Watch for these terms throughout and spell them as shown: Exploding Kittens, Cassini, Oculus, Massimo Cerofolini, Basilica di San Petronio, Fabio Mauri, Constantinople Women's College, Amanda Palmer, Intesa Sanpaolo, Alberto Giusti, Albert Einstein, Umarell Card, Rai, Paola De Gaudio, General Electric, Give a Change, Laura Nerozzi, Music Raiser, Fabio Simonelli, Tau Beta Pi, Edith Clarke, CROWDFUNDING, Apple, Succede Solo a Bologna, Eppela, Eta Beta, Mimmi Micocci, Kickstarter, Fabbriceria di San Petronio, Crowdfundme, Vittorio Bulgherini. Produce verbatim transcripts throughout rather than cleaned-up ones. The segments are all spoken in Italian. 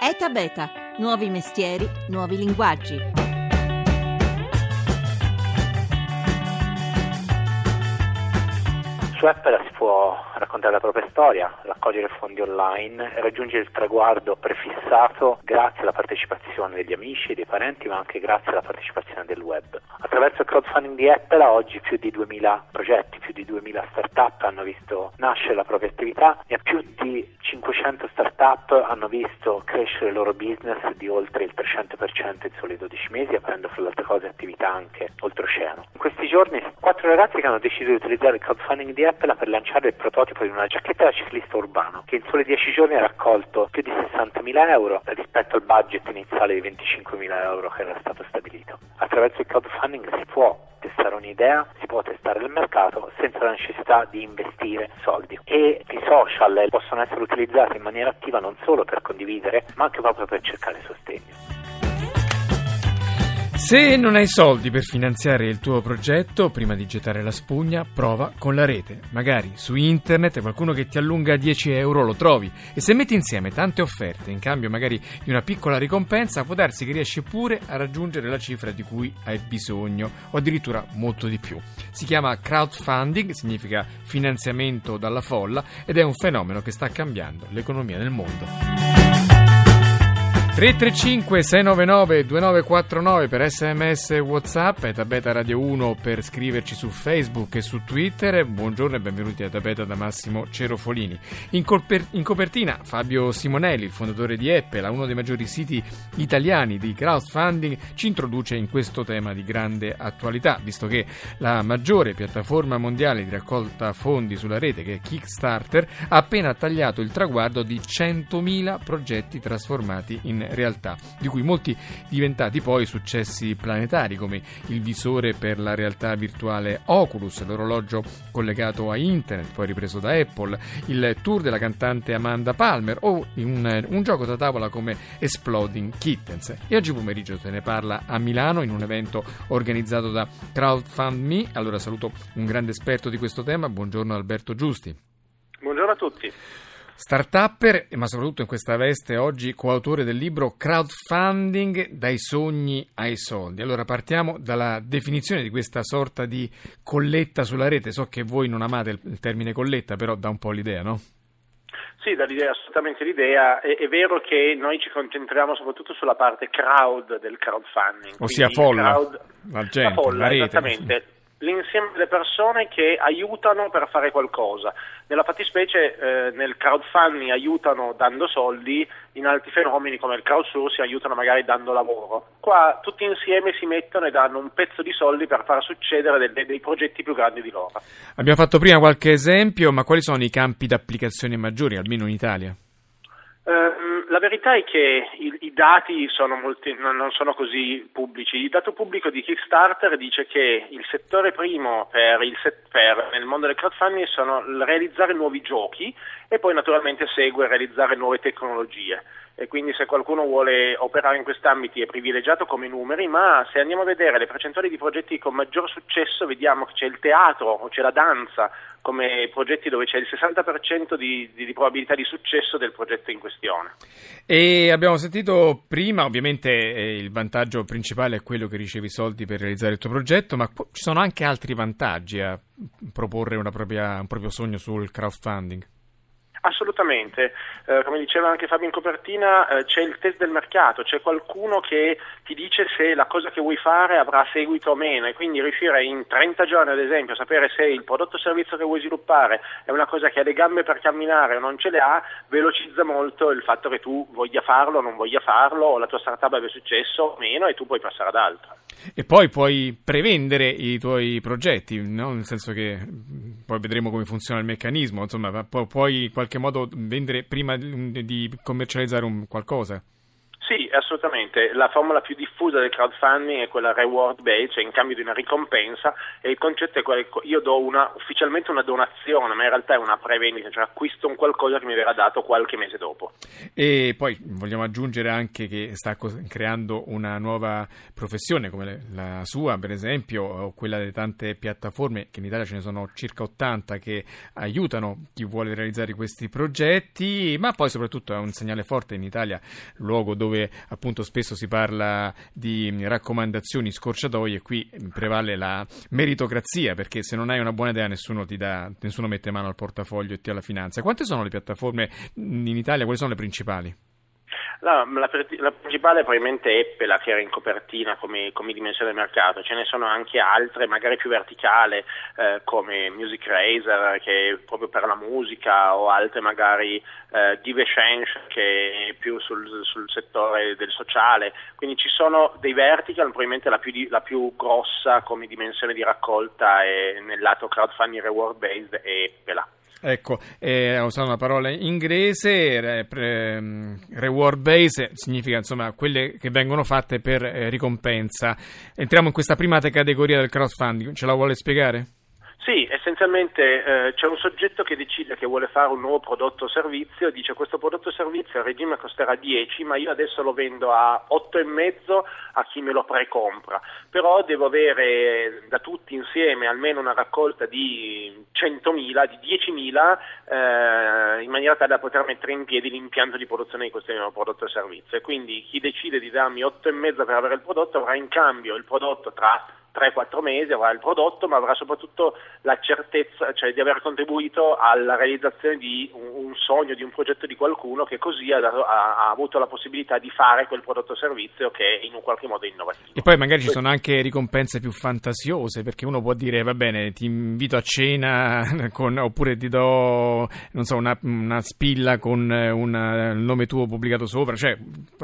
Eta Beta, nuovi mestieri, nuovi linguaggi. Su Eppela si può raccontare la propria storia, raccogliere fondi online, raggiungere il traguardo prefissato grazie alla partecipazione degli amici e dei parenti, ma anche grazie alla partecipazione del web. Attraverso il crowdfunding di Eppela oggi più di duemila progetti, più di duemila start-up hanno visto nascere la propria attività e più di cinquecento start-up hanno visto crescere il loro business di oltre il trecento per cento in soli dodici mesi, aprendo fra le altre cose attività anche oltreoceano. In questi giorni quattro ragazzi che hanno deciso di utilizzare il crowdfunding di Eppela per lanciare il prototipo di una giacchetta da ciclista urbano che in soli dieci giorni ha raccolto più di sessantamila euro rispetto al budget iniziale di venticinquemila euro che era stato stabilito. Attraverso il crowdfunding si può testare un'idea, si può testare il mercato senza la necessità di investire soldi, e i social possono essere utilizzati in maniera attiva non solo per condividere ma anche proprio per cercare sostegno. Se non hai soldi per finanziare il tuo progetto, prima di gettare la spugna, prova con la rete. Magari su internet qualcuno che ti allunga dieci euro lo trovi, e se metti insieme tante offerte in cambio magari di una piccola ricompensa, può darsi che riesci pure a raggiungere la cifra di cui hai bisogno, o addirittura molto di più. Si chiama crowdfunding, significa finanziamento dalla folla, ed è un fenomeno che sta cambiando l'economia nel mondo. tre tre cinque sei nove nove due nove quattro nove per sms e whatsapp, Eta Beta Radio uno per scriverci su Facebook e su Twitter. Buongiorno e benvenuti a Eta Beta da Massimo Cerofolini. In, colper- in copertina Fabio Simonelli, il fondatore di Eppela, uno dei maggiori siti italiani di crowdfunding, ci introduce in questo tema di grande attualità, visto che la maggiore piattaforma mondiale di raccolta fondi sulla rete, che è Kickstarter, ha appena tagliato il traguardo di centomila progetti trasformati in realtà, di cui molti diventati poi successi planetari, come il visore per la realtà virtuale Oculus, l'orologio collegato a internet poi ripreso da Apple, il tour della cantante Amanda Palmer o un, un gioco da tavola come Exploding Kittens. E oggi pomeriggio se ne parla a Milano in un evento organizzato da Crowdfundme. Allora saluto un grande esperto di questo tema, buongiorno Alberto Giusti. Buongiorno a tutti. Startupper, ma soprattutto in questa veste oggi coautore del libro Crowdfunding, dai sogni ai soldi. Allora partiamo dalla definizione di questa sorta di colletta sulla rete. So che voi non amate il termine colletta, però dà un po' l'idea, no? Sì, dà l'idea, assolutamente l'idea. È, è vero che noi ci concentriamo soprattutto sulla parte crowd del crowdfunding. Ossia folla, crowd, la gente, la, folla, la rete. Esattamente. L'insieme delle persone che aiutano per fare qualcosa. Nella fattispecie eh, nel crowdfunding aiutano dando soldi, in altri fenomeni come il crowdsourcing aiutano magari dando lavoro. Qua tutti insieme si mettono e danno un pezzo di soldi per far succedere dei, dei, dei progetti più grandi di loro. Abbiamo fatto prima qualche esempio, ma quali sono i campi d'applicazione maggiori, almeno in Italia? La verità è che i dati sono molti, non sono così pubblici. Il dato pubblico di Kickstarter dice che il settore primo per il per, nel mondo del crowdfunding sono realizzare nuovi giochi, e poi naturalmente segue realizzare nuove tecnologie. E quindi se qualcuno vuole operare in quest'ambito è privilegiato come numeri, ma se andiamo a vedere le percentuali di progetti con maggior successo vediamo che c'è il teatro o c'è la danza come progetti dove c'è il sessanta per cento di, di, di probabilità di successo del progetto in questione. E abbiamo sentito prima, ovviamente eh, il vantaggio principale è quello che ricevi soldi per realizzare il tuo progetto, ma po- ci sono anche altri vantaggi a proporre una propria, un proprio sogno sul crowdfunding. Assolutamente, eh, come diceva anche Fabio in copertina, eh, c'è il test del mercato, c'è qualcuno che ti dice se la cosa che vuoi fare avrà seguito o meno, e quindi riuscire in trenta giorni ad esempio a sapere se il prodotto o servizio che vuoi sviluppare è una cosa che ha le gambe per camminare o non ce le ha, velocizza molto il fatto che tu voglia farlo o non voglia farlo, o la tua startup abbia successo o meno, e tu puoi passare ad altro. E poi puoi prevendere i tuoi progetti, no? Nel senso che poi vedremo come funziona il meccanismo, insomma puoi in qualche modo vendere prima di commercializzare un qualcosa. Sì, Sì, assolutamente. La formula più diffusa del crowdfunding è quella reward based, cioè in cambio di una ricompensa, e il concetto è quello che io do una, ufficialmente una donazione, ma in realtà è una prevendita, cioè acquisto un qualcosa che mi verrà dato qualche mese dopo. E poi vogliamo aggiungere anche che sta creando una nuova professione come la sua, per esempio, o quella delle tante piattaforme, che in Italia ce ne sono circa ottanta, che aiutano chi vuole realizzare questi progetti, ma poi soprattutto è un segnale forte in Italia, luogo dove appunto spesso si parla di raccomandazioni, scorciatoie, qui prevale la meritocrazia, perché se non hai una buona idea nessuno ti dà, nessuno mette mano al portafoglio e ti alla finanza. Quante sono le piattaforme in Italia? Quali sono le principali? La, la, la principale è probabilmente Eppela, che era in copertina come, come dimensione del mercato. Ce ne sono anche altre, magari più verticale, eh, come Music Raiser, che è proprio per la musica, o altre magari eh, Give a Change, che è più sul, sul settore del sociale. Quindi ci sono dei vertical, probabilmente la più, di, la più grossa come dimensione di raccolta è nel lato crowdfunding reward based è Eppela. Ecco, eh, ho usato una parola in inglese, re, pre, reward base significa insomma quelle che vengono fatte per eh, ricompensa. Entriamo in questa prima categoria del crowdfunding, ce la vuole spiegare? Sì, essenzialmente eh, c'è un soggetto che decide che vuole fare un nuovo prodotto o servizio, dice questo prodotto o servizio a regime costerà dieci, ma io adesso lo vendo a otto e mezzo a chi me lo precompra, però devo avere da tutti insieme almeno una raccolta di centomila, di diecimila eh, in maniera tale da poter mettere in piedi l'impianto di produzione di questo nuovo prodotto o servizio, e quindi chi decide di darmi otto e mezzo per avere il prodotto avrà in cambio il prodotto tra tre quattro mesi, avrà il prodotto, ma avrà soprattutto la certezza, cioè, di aver contribuito alla realizzazione di un, un sogno, di un progetto di qualcuno che così ha, dato, ha, ha avuto la possibilità di fare quel prodotto o servizio che è in un qualche modo innovativo. E poi magari ci sono anche ricompense più fantasiose, perché uno può dire va bene, ti invito a cena con, oppure ti do non so una, una spilla con una, il nome tuo pubblicato sopra, cioè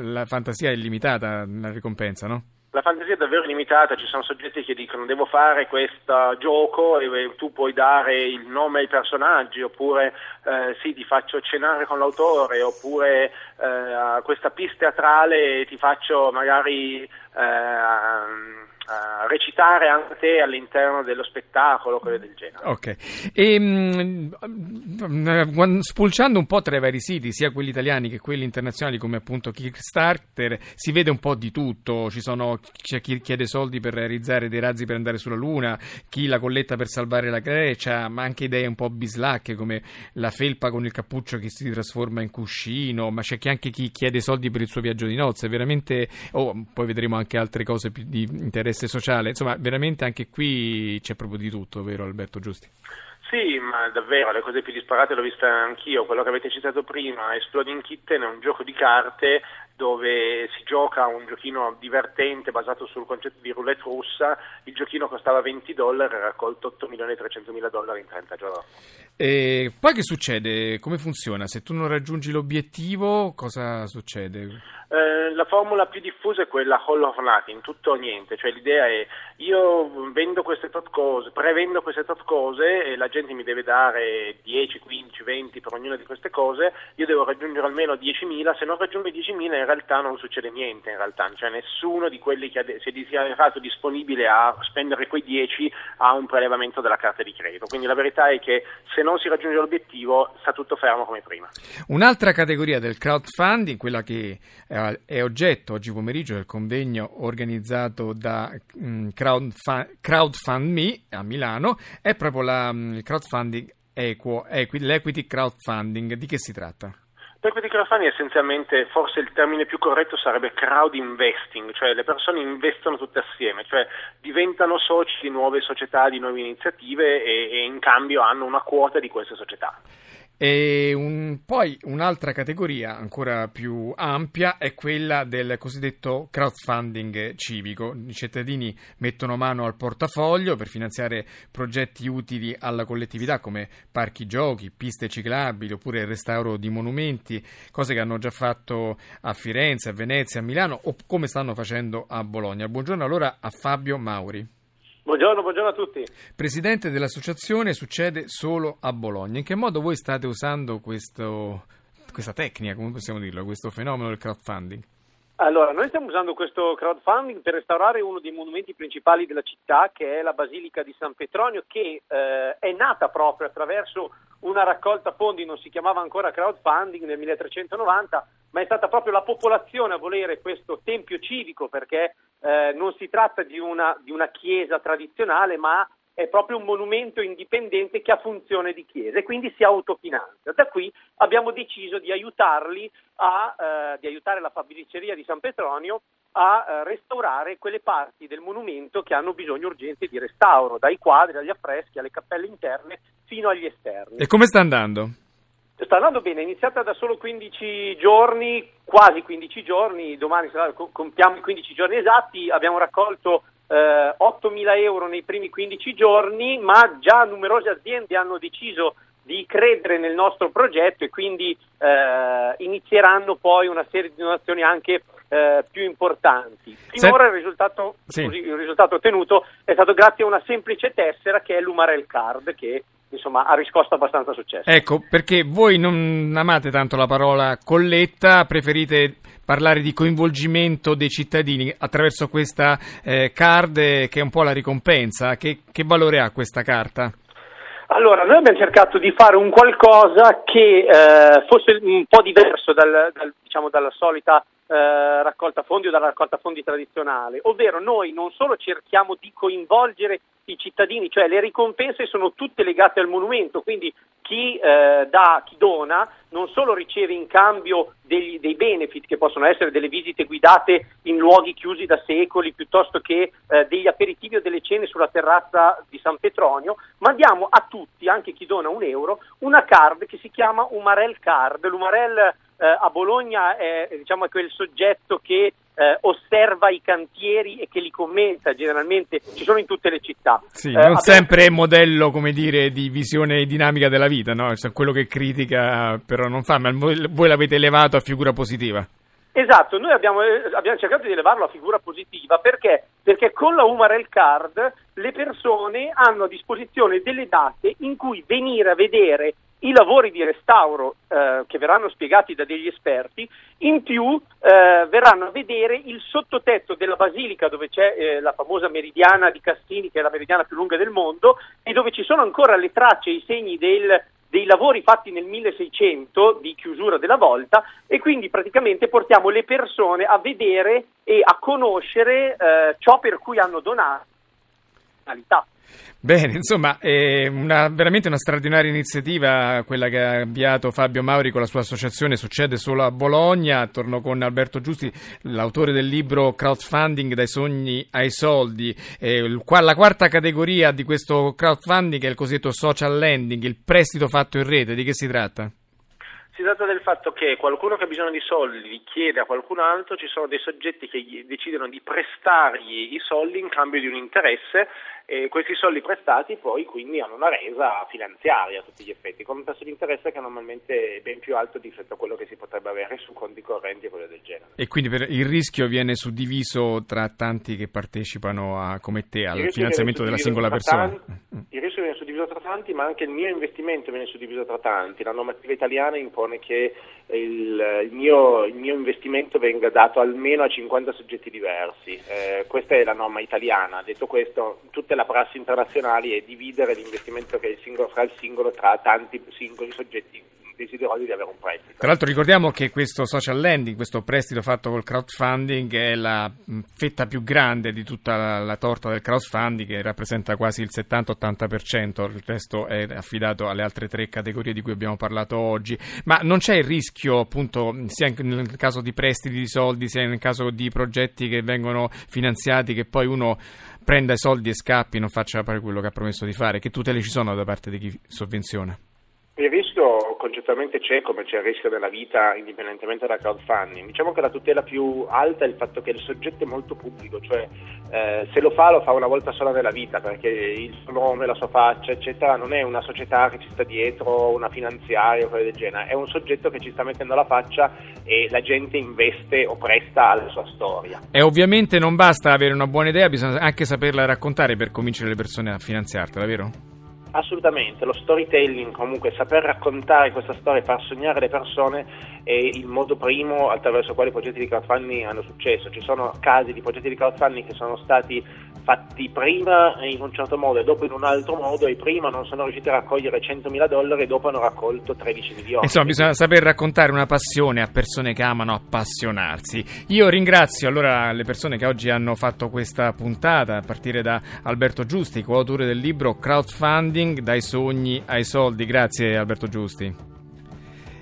la fantasia è illimitata, la ricompensa, no? La fantasia è davvero limitata, ci sono soggetti che dicono devo fare questo gioco e tu puoi dare il nome ai personaggi, oppure eh, sì, ti faccio cenare con l'autore, oppure eh, questa pista teatrale ti faccio magari eh, Uh, recitare anche te all'interno dello spettacolo, cose del genere. Ok, e, um, spulciando un po' tra i vari siti, sia quelli italiani che quelli internazionali, come appunto Kickstarter, si vede un po' di tutto. Ci sono, c'è chi chiede soldi per realizzare dei razzi per andare sulla Luna, chi la colletta per salvare la Grecia, ma anche idee un po' bislacche come la felpa con il cappuccio che si trasforma in cuscino, ma c'è anche chi chiede soldi per il suo viaggio di nozze, veramente. Oh, poi vedremo anche altre cose più di interesse sociale, insomma veramente anche qui c'è proprio di tutto, vero Alberto Giusti? Sì, ma davvero le cose più disparate l'ho vista anch'io. Quello che avete citato prima, Exploding Kittens, è un gioco di carte dove si gioca un giochino divertente basato sul concetto di roulette russa. Il giochino costava venti dollari e ha raccolto otto milioni trecentomila dollari in trenta giorni. E poi che succede? Come funziona? Se tu non raggiungi l'obiettivo, cosa succede? Eh, la formula più diffusa è quella all or nothing, tutto o niente, cioè l'idea è io vendo queste tot cose, prevendo queste tot cose e la gente mi deve dare dieci, quindici, venti per ognuna di queste cose, io devo raggiungere almeno diecimila, se non raggiungo i diecimila in realtà non succede niente, in realtà cioè nessuno di quelli che ha de- si è stato disponibile a spendere quei dieci ha un prelevamento della carta di credito, quindi la verità è che se non si raggiunge l'obiettivo sta tutto fermo come prima. Un'altra categoria del crowdfunding, quella che è oggetto oggi pomeriggio del convegno organizzato da Crowdfund, Crowdfundme a Milano, è proprio la, il crowdfunding equo, equi, l'equity crowdfunding. Di che si tratta? L'equity crowdfunding è essenzialmente, forse il termine più corretto sarebbe crowd investing, cioè le persone investono tutte assieme, cioè diventano soci di nuove società, di nuove iniziative e, e in cambio hanno una quota di queste società. E un, poi un'altra categoria ancora più ampia è quella del cosiddetto crowdfunding civico. I cittadini mettono mano al portafoglio per finanziare progetti utili alla collettività come parchi giochi, piste ciclabili oppure il restauro di monumenti, cose che hanno già fatto a Firenze, a Venezia, a Milano o come stanno facendo a Bologna. Buongiorno allora a Fabio Mauri. Buongiorno, buongiorno a tutti. Presidente dell'associazione Succede Solo a Bologna. In che modo voi state usando questo, questa tecnica, come possiamo dirlo, questo fenomeno del crowdfunding? Allora, noi stiamo usando questo crowdfunding per restaurare uno dei monumenti principali della città, che è la Basilica di San Petronio, che eh, è nata proprio attraverso una raccolta fondi, non si chiamava ancora crowdfunding, nel milletrecentonovanta, ma è stata proprio la popolazione a volere questo tempio civico, perché eh, non si tratta di una, di una chiesa tradizionale, ma è proprio un monumento indipendente che ha funzione di chiesa e quindi si autofinanzia. Da qui abbiamo deciso di aiutarli a eh, di aiutare la Fabbriceria di San Petronio a eh, restaurare quelle parti del monumento che hanno bisogno urgente di restauro, dai quadri agli affreschi, alle cappelle interne fino agli esterni. E come sta andando? Sta andando bene, è iniziata da solo quindici giorni, quasi quindici giorni, domani compiamo i quindici giorni esatti, abbiamo raccolto Eh, ottomila euro nei primi quindici giorni, ma già numerose aziende hanno deciso di credere nel nostro progetto e quindi eh, inizieranno poi una serie di donazioni anche eh, più importanti. Finora il risultato, sì. scusi, il risultato ottenuto è stato grazie a una semplice tessera che è l'Umarell Card, che insomma ha riscosso abbastanza successo. Ecco, perché voi non amate tanto la parola colletta, preferite parlare di coinvolgimento dei cittadini attraverso questa eh, card, che è un po' la ricompensa. Che, che valore ha questa carta? Allora, noi abbiamo cercato di fare un qualcosa che eh, fosse un po' diverso dal, dal, diciamo, dalla solita eh, raccolta fondi o dalla raccolta fondi tradizionale, ovvero noi non solo cerchiamo di coinvolgere i cittadini, cioè le ricompense sono tutte legate al monumento, quindi chi eh, dà, chi dona non solo riceve in cambio degli, dei benefit, che possono essere delle visite guidate in luoghi chiusi da secoli, piuttosto che eh, degli aperitivi o delle cene sulla terrazza di San Petronio, ma diamo a tutti, anche chi dona un euro, una card che si chiama Umarell Card. L'Umarell eh, a Bologna è, diciamo, quel soggetto che Eh, osserva i cantieri e che li commenta, generalmente ci sono in tutte le città. Sì, eh, non abbiamo... sempre è modello, come dire, di visione dinamica della vita, no? Cioè, quello che critica però non fa, ma voi l'avete elevato a figura positiva. Esatto, noi abbiamo, abbiamo cercato di elevarlo a figura positiva perché perché con la Umarell Card le persone hanno a disposizione delle date in cui venire a vedere i lavori di restauro eh, che verranno spiegati da degli esperti, in più eh, verranno a vedere il sottotetto della basilica, dove c'è eh, la famosa meridiana di Cassini, che è la meridiana più lunga del mondo, e dove ci sono ancora le tracce e i segni del, dei lavori fatti nel milleseicento di chiusura della volta, e quindi praticamente portiamo le persone a vedere e a conoscere eh, ciò per cui hanno donato. Bene, insomma, è una, veramente una straordinaria iniziativa quella che ha avviato Fabio Mauri con la sua associazione Succede Solo a Bologna. Torno con Alberto Giusti, l'autore del libro Crowdfunding dai sogni ai soldi. Eh, la quarta categoria di questo crowdfunding è il cosiddetto social lending, il prestito fatto in rete. Di che si tratta? Si tratta del fatto che qualcuno che ha bisogno di soldi li chiede a qualcun altro, ci sono dei soggetti che decidono di prestargli i soldi in cambio di un interesse, e questi soldi prestati poi quindi hanno una resa finanziaria a tutti gli effetti, con un tasso di interesse che è normalmente ben più alto rispetto a quello che si potrebbe avere su conti correnti e cose del genere. E quindi per il rischio viene suddiviso tra tanti che partecipano a, come te, al finanziamento della singola persona? Tanti, il rischio viene suddiviso tra tanti, ma anche il mio investimento viene suddiviso tra tanti. La normativa italiana impone che il, il, mio, il mio investimento venga dato almeno a cinquanta soggetti diversi. Eh, questa è la norma italiana. Detto questo, tutte la prassi internazionali è dividere l'investimento che è il singolo fra il singolo tra tanti singoli soggetti desiderosi di avere un prestito. Tra l'altro ricordiamo che questo social lending, questo prestito fatto col crowdfunding, è la fetta più grande di tutta la, la torta del crowdfunding, che rappresenta quasi il settanta ottanta per cento, il resto è affidato alle altre tre categorie di cui abbiamo parlato oggi. Ma non c'è il rischio, appunto, sia nel caso di prestiti di soldi, sia nel caso di progetti che vengono finanziati, che poi uno prenda i soldi e scappi, non faccia fare quello che ha promesso di fare? Che tutele ci sono da parte di chi sovvenziona? Il rischio concettualmente c'è, come c'è il rischio della vita indipendentemente dal crowdfunding. Diciamo che la tutela più alta è il fatto che il soggetto è molto pubblico, cioè eh, se lo fa lo fa una volta sola nella vita, perché il suo nome, la sua faccia eccetera non è una società che ci sta dietro, una finanziaria o cose del genere, è un soggetto che ci sta mettendo la faccia e la gente investe o presta alla sua storia. E ovviamente non basta avere una buona idea, bisogna anche saperla raccontare per convincere le persone a finanziartela, vero? Assolutamente, lo storytelling, comunque saper raccontare questa storia e far sognare le persone è il modo primo attraverso quale i progetti di crowdfunding hanno successo. Ci sono casi di progetti di crowdfunding che sono stati fatti prima in un certo modo e dopo in un altro modo, e prima non sono riusciti a raccogliere centomila dollari e dopo hanno raccolto tredici milioni. Insomma, bisogna saper raccontare una passione a persone che amano appassionarsi. Io ringrazio allora le persone che oggi hanno fatto questa puntata, a partire da Alberto Giusti, coautore del libro Crowdfunding, dai sogni ai soldi. Grazie Alberto Giusti.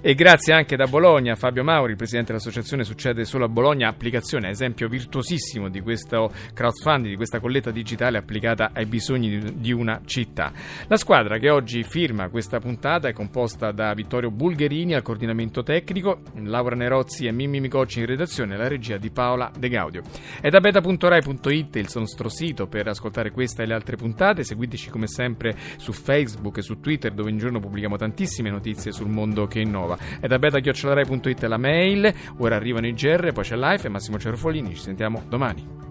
E grazie anche da Bologna Fabio Mauri, presidente dell'associazione Succede Solo a Bologna, applicazione, esempio virtuosissimo di questo crowdfunding, di questa colletta digitale applicata ai bisogni di una città. La squadra che oggi firma questa puntata è composta da Vittorio Bulgherini al coordinamento tecnico, Laura Nerozzi e Mimmi Micocci in redazione, la regia di Paola De Gaudio. È da beta punto rai punto it il nostro sito per ascoltare questa e le altre puntate. Seguiteci come sempre su Facebook e su Twitter, dove in giorno pubblichiamo tantissime notizie sul mondo che innova. È da beta chiocciola rai punto it la mail. Ora arrivano i G R, poi c'è live e Massimo Cerofolini. Ci sentiamo domani.